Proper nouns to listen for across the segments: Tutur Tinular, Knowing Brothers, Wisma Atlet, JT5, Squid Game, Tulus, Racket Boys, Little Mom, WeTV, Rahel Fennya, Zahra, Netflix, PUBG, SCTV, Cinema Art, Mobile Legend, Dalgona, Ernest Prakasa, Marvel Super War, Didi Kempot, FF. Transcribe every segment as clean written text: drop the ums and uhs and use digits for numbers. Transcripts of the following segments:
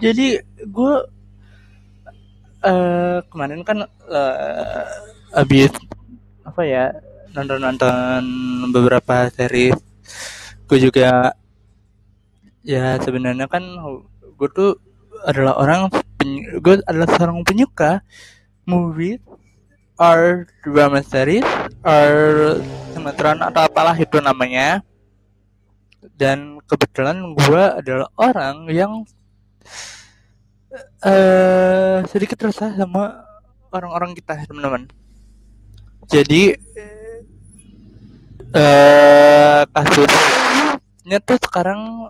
Jadi gue kemarin kan abis apa ya nonton beberapa series. Gue juga ya sebenarnya kan gue tuh adalah seorang penyuka movie or drama series or sinetron atau apalah itu namanya. Dan kebetulan gue adalah orang yang sedikit resah sama orang-orang kita, teman-teman. Jadi kasusnya tuh sekarang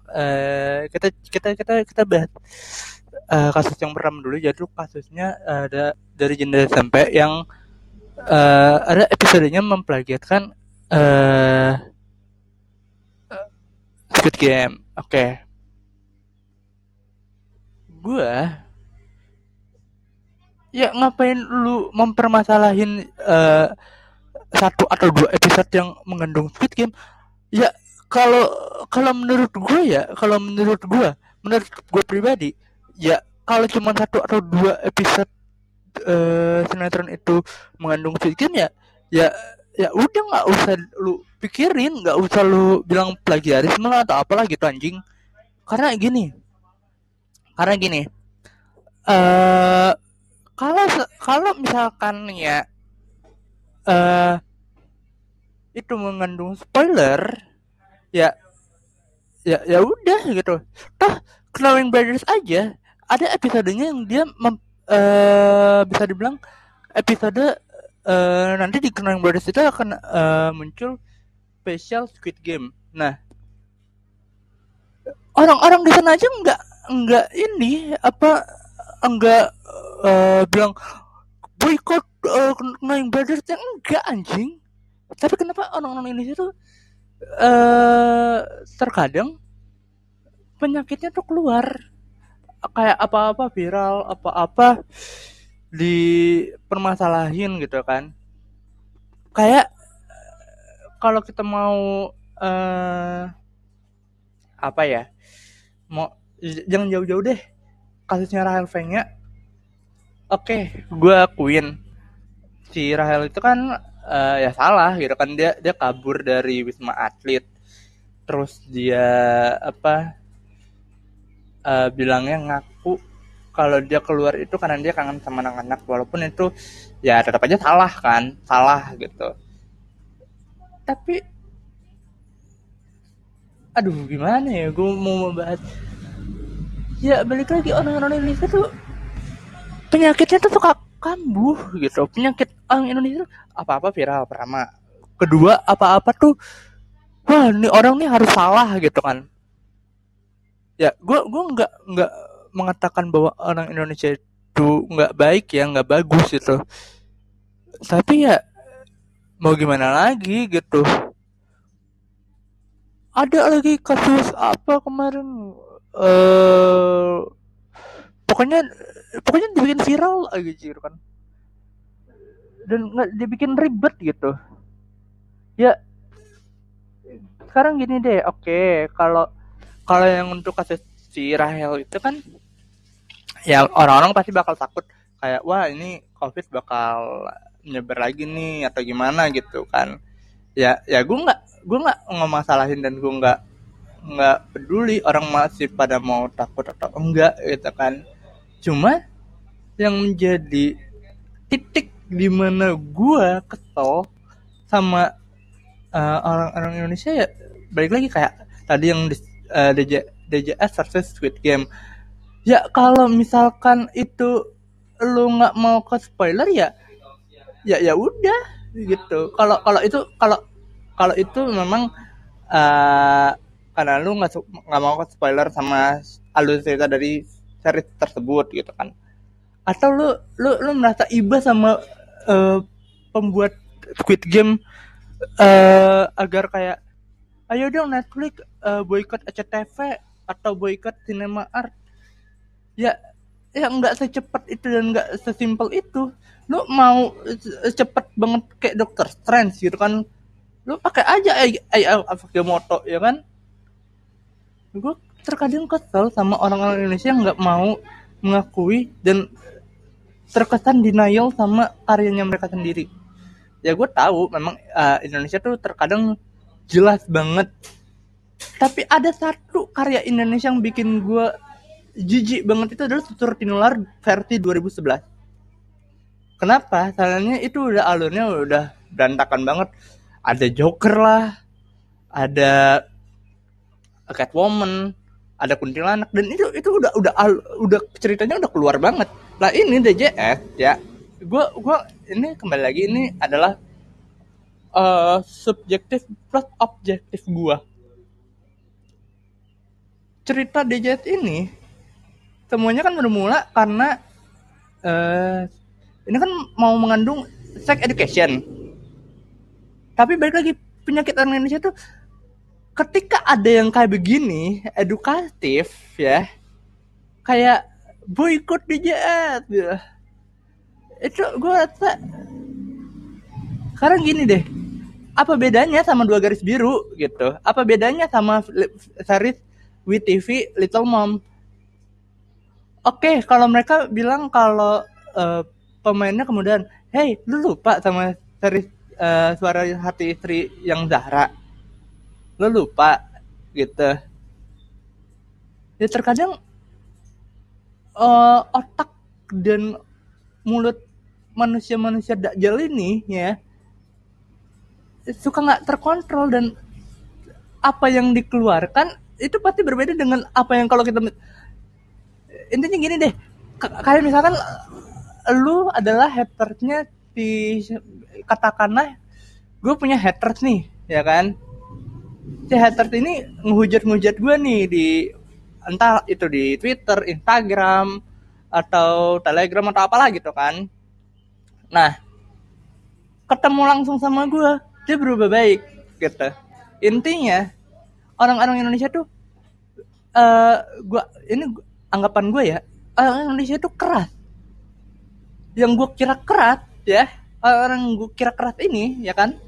kita bahas kasus yang pertama dulu. Jadi kasusnya ada dari jendela sampai yang ada episodenya memplagiatkan Squid Game. Oke. Gua ya ngapain lu mempermasalahin satu atau dua episode yang mengandung Squid Game? Ya kalau menurut gue pribadi, ya kalau cuma satu atau dua episode sinetron itu mengandung Squid Game ya udah, nggak usah lu pikirin, nggak usah lu bilang plagiarisme lah atau apalah gitu anjing. Karena gini kalau misalkan ya itu mengandung spoiler, ya udah gitu. Toh Knowing Brothers aja ada episodenya yang dia bisa dibilang episode nanti di Knowing Brothers itu akan muncul special Squid Game. Nah, orang-orang di sana aja enggak bilang boycott Knowing Brothers, yang enggak anjing. Tapi kenapa orang-orang Indonesia tuh terkadang penyakitnya tuh keluar, kayak apa-apa viral, apa-apa dipermasalahin gitu kan. Kayak kalau kita mau mau jangan jauh-jauh deh, kasusnya Rahel Fennya. Oke, gue akuin si Rahel itu kan ya salah gitu kan, dia kabur dari Wisma Atlet, terus dia bilangnya ngaku kalau dia keluar itu karena dia kangen sama anak-anak, walaupun itu ya tetap aja salah kan, salah gitu. Tapi aduh gimana ya gue mau membahas, ya balik lagi orang-orang Indonesia tuh penyakitnya tuh suka kambuh gitu. Penyakit orang Indonesia tuh apa-apa viral pertama, kedua apa-apa tuh wah ini orang nih harus salah gitu kan. Ya gue nggak mengatakan bahwa orang Indonesia itu nggak baik ya, nggak bagus gitu. Tapi ya mau gimana lagi gitu. Ada lagi kasus apa kemarin? Pokoknya dibikin viral aja gitu kan. Dan nggak dibikin ribet gitu. Ya sekarang gini deh, oke, kalau yang untuk kasus si Rahel itu kan, ya orang-orang pasti bakal takut kayak wah ini COVID bakal menyebar lagi nih atau gimana gitu kan. Ya gue nggak ngemasalahin dan gue nggak peduli orang masih pada mau takut atau enggak gitu kan. Cuma yang menjadi titik di mana gue kesel sama orang-orang Indonesia ya balik lagi kayak tadi yang DJS versus Squid Game. Ya kalau misalkan itu lu nggak mau ke spoiler ya udah gitu. Kalau itu memang karena lu nggak mau ke spoiler sama alur cerita dari seri tersebut gitu kan. Atau lu merasa iba sama pembuat Squid Game agar kayak ayo dong Netflix boycott SCTV atau boycott Cinema Art. Ya nggak secepat itu dan nggak sesimpel itu. Lu mau cepet banget kayak Dr. Strange gitu kan, lu pakai aja AI moto ya kan. Gue terkadang kesel sama orang-orang Indonesia yang nggak mau mengakui dan terkesan denial sama karyanya mereka sendiri. Ya gue tahu memang Indonesia tuh terkadang jelas banget, tapi ada satu karya Indonesia yang bikin gue jijik banget, itu adalah Tutur Tinular versi 2011. Kenapa? Soalnya itu udah alurnya udah berantakan banget. Ada Joker lah, ada Cat Woman, ada kuntilanak, dan itu udah ceritanya udah keluar banget. Nah ini DJS ya, gua ini kembali lagi, ini adalah subjektif plus objektif gua. Cerita DJS ini semuanya kan bermula karena ini kan mau mengandung sex education. Tapi balik lagi, penyakit orang Indonesia tuh ketika ada yang kayak begini, edukatif ya, kayak boikot DJS gitu. Itu gue rasa sekarang gini deh, apa bedanya sama Dua Garis Biru gitu? Apa bedanya sama series WeTV Little Mom? Oke, kalau mereka bilang kalau pemainnya kemudian, hey lu lupa sama series Suara Hati Istri yang Zahra, lo lupa gitu ya. Terkadang otak dan mulut manusia Dajjal ini ya suka nggak terkontrol, dan apa yang dikeluarkan itu pasti berbeda dengan apa yang kalau kita intinya gini deh, kayak misalkan lu adalah hatersnya di, katakanlah gue punya haters nih ya kan, si haters ini ngehujat-ngehujat gue nih di entah itu di Twitter, Instagram, atau Telegram, atau apalah gitu kan. Nah, ketemu langsung sama gue, dia berubah baik gitu. Intinya orang-orang Indonesia tuh anggapan gue ya, orang Indonesia tuh keras. Yang gue kira keras ya, orang gue kira keras ini ya kan,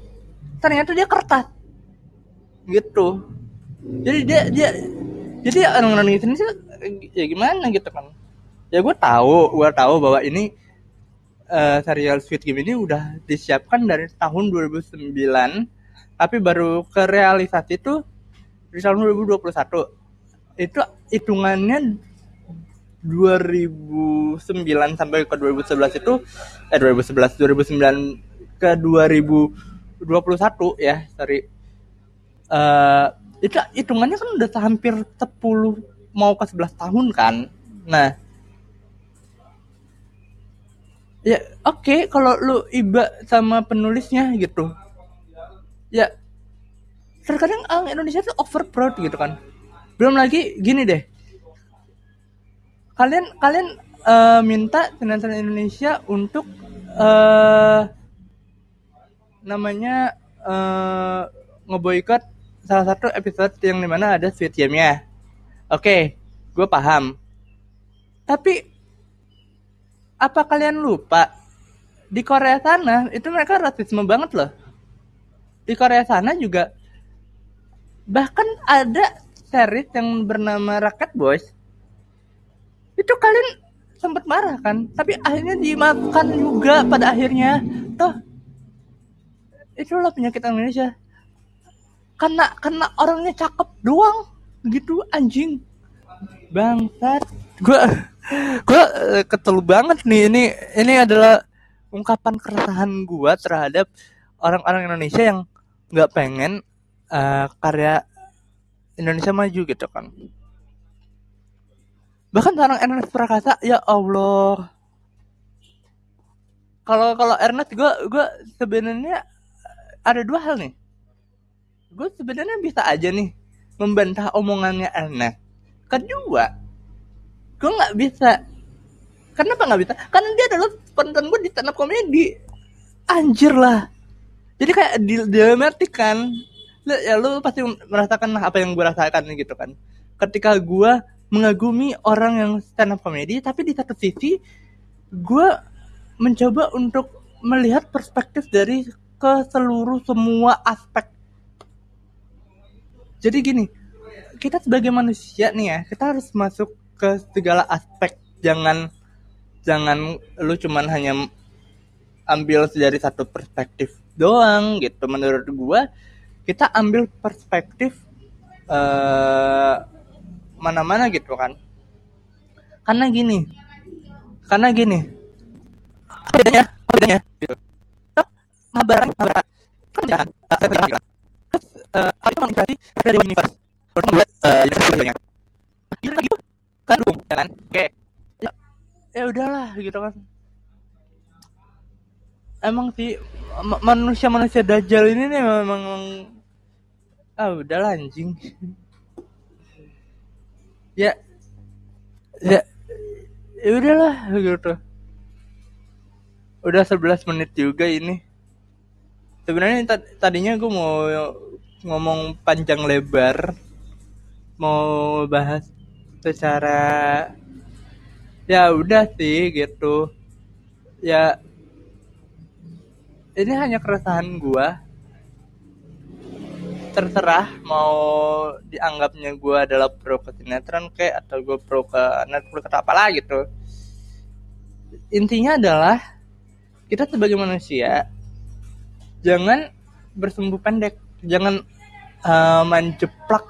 ternyata dia kertas gitu. Jadi dia orang-orang di sini sih ya gimana gitu kan. Ya gue tahu bahwa ini serial Squid Game ini udah disiapkan dari tahun 2009, tapi baru kerealisasi itu di tahun 2021. Itu hitungannya 2009 sampai ke 2011 itu 2009 ke 2021 ya, sorry. Itu hitungannya kan udah hampir 10 mau ke 11 tahun kan. Nah ya oke, kalau lu iba sama penulisnya gitu ya, terkadang orang Indonesia tuh over proud gitu kan. Belum lagi gini deh, kalian minta sinetron Indonesia untuk namanya ngeboikot salah satu episode yang dimana ada Squid Game-nya. Oke, gue paham. Tapi apa kalian lupa, di Korea sana itu mereka rasisme banget loh. Di Korea sana juga bahkan ada series yang bernama Racket Boys. Itu kalian sempat marah kan, tapi akhirnya dimaafkan juga pada akhirnya. Toh itulah penyakit Indonesia. Karena orangnya cakep doang gitu, anjing bangsat. Gue ketelu banget nih, ini adalah ungkapan keresahan gue terhadap orang-orang Indonesia yang nggak pengen karya Indonesia maju gitu kan. Bahkan seorang Ernest Prakasa, ya Allah, kalau Ernest gue sebenarnya ada dua hal nih. Gue sebenarnya bisa aja nih membantah omongannya Ernest. Kedua, gue nggak bisa. Kenapa nggak bisa? Karena dia adalah penonton gue di stand up comedy. Anjir lah. Jadi kayak dilematik kan. Ya lu pasti merasakan apa yang gue rasakan gitu kan. Ketika gue mengagumi orang yang stand up comedy, tapi di satu sisi gue mencoba untuk melihat perspektif dari keseluruh semua aspek. Jadi gini, kita sebagai manusia nih ya, kita harus masuk ke segala aspek. Jangan lu cuman hanya ambil dari satu perspektif doang gitu. Menurut gue, kita ambil perspektif mana-mana gitu kan. Karena gini. Bedanya. Gitu. Mabaran. Kerjaan. Aku mengikuti dari universe. Terus membuat universe banyak. Gila gitu. Kan dukung, kan? Kayak ya udahlah gitu kan. Emang sih manusia dajjal ini nih memang udahlah anjing. ya udahlah gitu. Udah 11 menit juga ini. Sebenarnya tadinya gue mau ngomong panjang lebar, mau bahas secara ya udah sih gitu. Ya ini hanya keresahan gua. Terserah mau dianggapnya gua adalah pro ke sinetron kayak atau gua pro ke Netflix atau apalah gitu. Intinya adalah kita sebagai manusia jangan bersumbu pendek, jangan menjeplak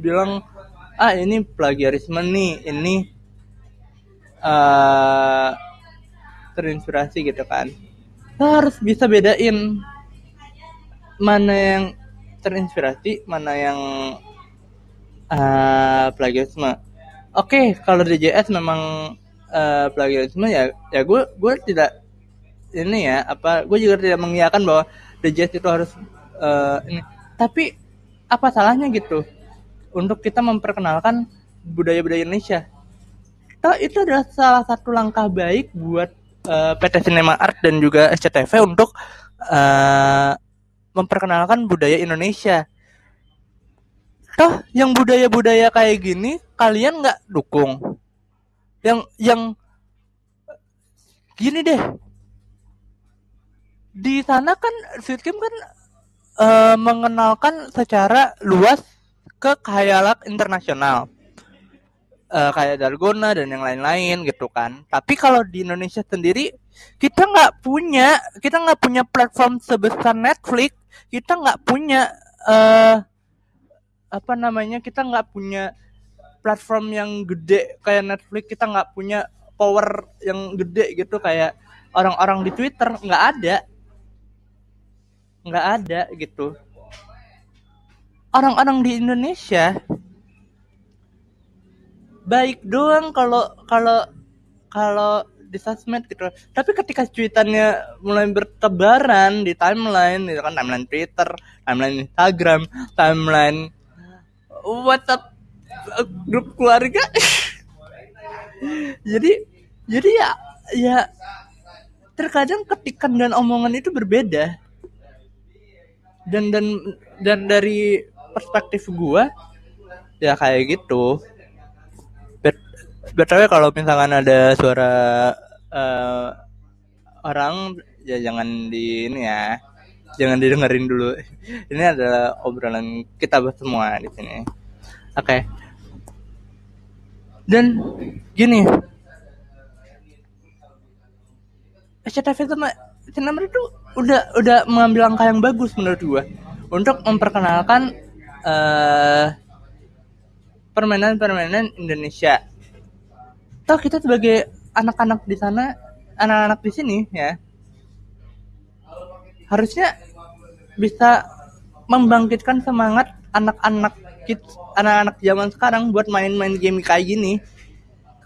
bilang ini plagiarisme nih, ini terinspirasi gitu kan. Lo harus bisa bedain mana yang terinspirasi, mana yang plagiarisme. Oke, kalau DJS memang plagiarisme ya gue tidak ini ya apa, gue juga tidak mengiyakan bahwa DJS itu harus ini. Tapi apa salahnya gitu untuk kita memperkenalkan budaya-budaya Indonesia? Itu adalah salah satu langkah baik buat PT Cinema Art dan juga SCTV untuk memperkenalkan budaya Indonesia. Toh yang budaya-budaya kayak gini kalian nggak dukung. Yang gini deh, di sana kan Squid Game kan mengenalkan secara luas ke khayal internasional. Kayak Dalgona dan yang lain-lain gitu kan. Tapi kalau di Indonesia sendiri kita nggak punya platform sebesar Netflix, kita nggak punya kita nggak punya platform yang gede kayak Netflix, kita nggak punya power yang gede gitu kayak orang-orang di Twitter, nggak ada gitu. Orang-orang di Indonesia baik doang kalau di sosmed gitu. Tapi ketika cuitannya mulai bertebaran di timeline, itu kan timeline Twitter, timeline Instagram, timeline WhatsApp grup keluarga. jadi ya terkadang ketikan dan omongan itu berbeda. Dan dari perspektif gua ya kayak gitu. Btw kalau misalkan ada suara orang ya jangan di ini ya, jangan didengerin dulu. Ini adalah obrolan kita semua di sini. Oke. Dan gini, SCTV sama Cinema itu udah mengambil langkah yang bagus menurut gua untuk memperkenalkan permainan-permainan Indonesia. Toh kita sebagai anak-anak di sana, anak-anak di sini ya, harusnya bisa membangkitkan semangat anak-anak zaman sekarang buat main-main game kayak gini.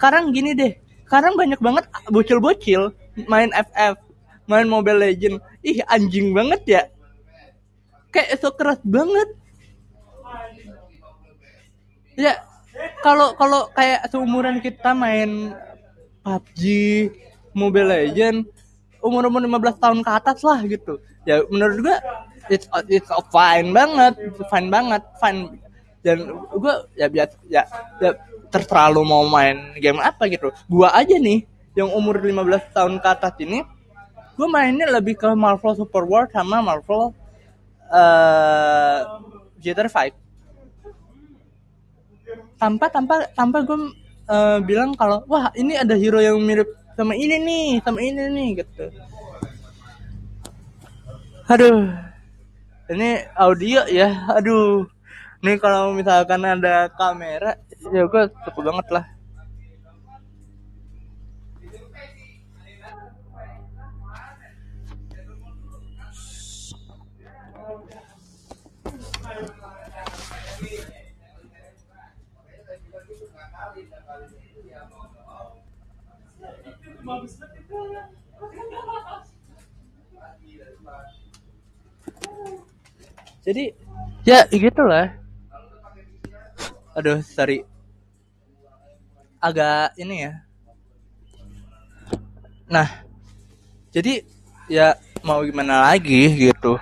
Sekarang gini deh, sekarang banyak banget bocil-bocil main FF, main Mobile Legend. Ih anjing banget ya, kayak so keras banget. Ya. Kalau kayak seumuran kita main PUBG, Mobile Legend, umur 15 tahun ke atas lah gitu. Ya menurut gue it's fine banget. Dan gue ya terserah lu mau main game apa gitu. Gua aja nih yang umur 15 tahun ke atas ini, gue mainnya lebih ke Marvel Super War sama Marvel JT5. tanpa gue bilang kalau wah ini ada hero yang mirip sama ini nih gitu. Aduh, ini audio ya, aduh. Ini kalau misalkan ada kamera, ya gue tepuk banget lah. Jadi ya gitulah. Aduh, sorry. Agak ini ya. Nah, jadi ya mau gimana lagi gitu.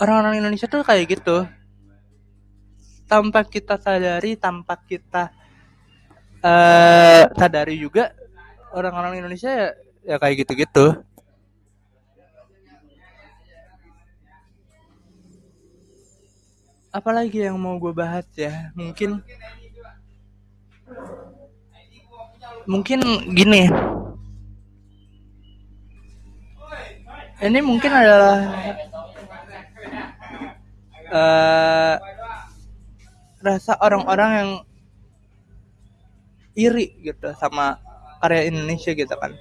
Orang-orang Indonesia tuh kayak gitu. Tanpa kita sadari, tanpa kita sadari juga orang-orang Indonesia ya kayak gitu-gitu. Apalagi yang mau gue bahas ya, mungkin gini, ini mungkin adalah rasa orang-orang yang iri gitu sama karya Indonesia gitu kan.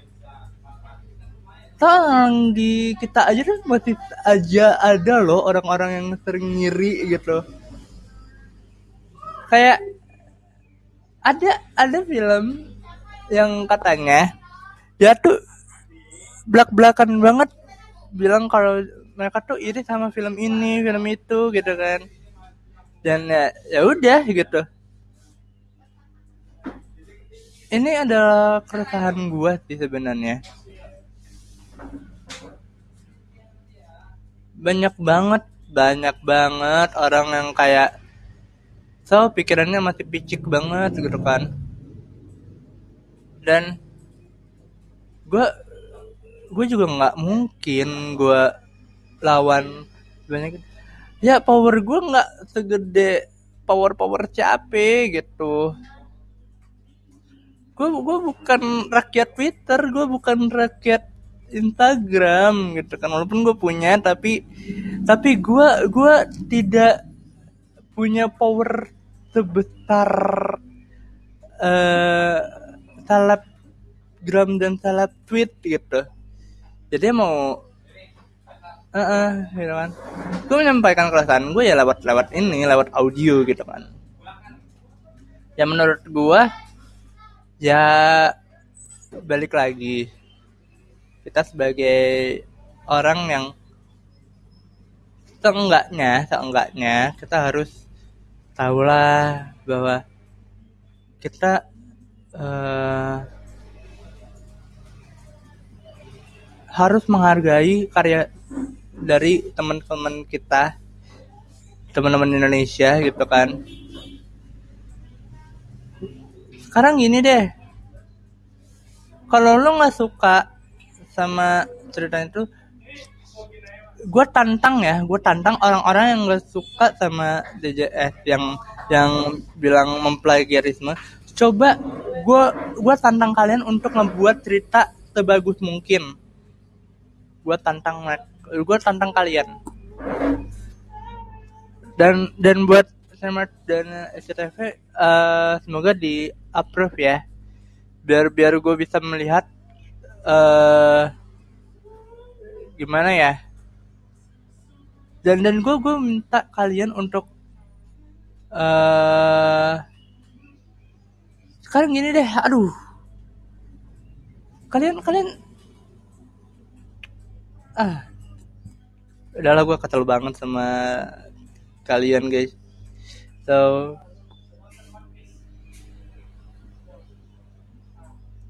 Tolong di kita aja tuh masih aja ada loh orang-orang yang sering nyiri gitu. Kayak ada film yang katanya ya tuh blak-blakan banget bilang kalau mereka tuh iri sama film ini, film itu gitu kan. Dan ya udah gitu. Ini adalah keresahan gua sih sebenarnya. Banyak banget orang yang kayak so pikirannya masih picik banget gitu kan. Dan gue juga nggak mungkin gue lawan banyak. Ya power gue nggak segede power capek gitu. Gue bukan rakyat Twitter, gue bukan rakyat Instagram gitu kan, walaupun gue punya tapi gue tidak punya power sebesar selebgram dan seleb tweet gitu. Jadi mau gitu kan. Gue menyampaikan keresahan gue ya lewat ini, lewat audio gitu kan. Ya menurut gue ya balik lagi, kita sebagai orang yang seenggaknya kita harus tahulah bahwa kita harus menghargai karya dari teman-teman kita, teman-teman Indonesia gitu kan. Sekarang gini deh, kalau lo nggak suka sama ceritanya itu, gue tantang orang-orang yang gak suka sama DJS yang bilang memplagiarisme. Coba gue tantang kalian untuk membuat cerita sebagus mungkin. Gue tantang kalian. Dan buat Cinema Art dan SCTV, semoga di approve ya, biar gue bisa melihat gimana ya. Dan gue minta kalian untuk sekarang gini deh, aduh, kalian udahlah, gue kesel banget sama kalian guys. So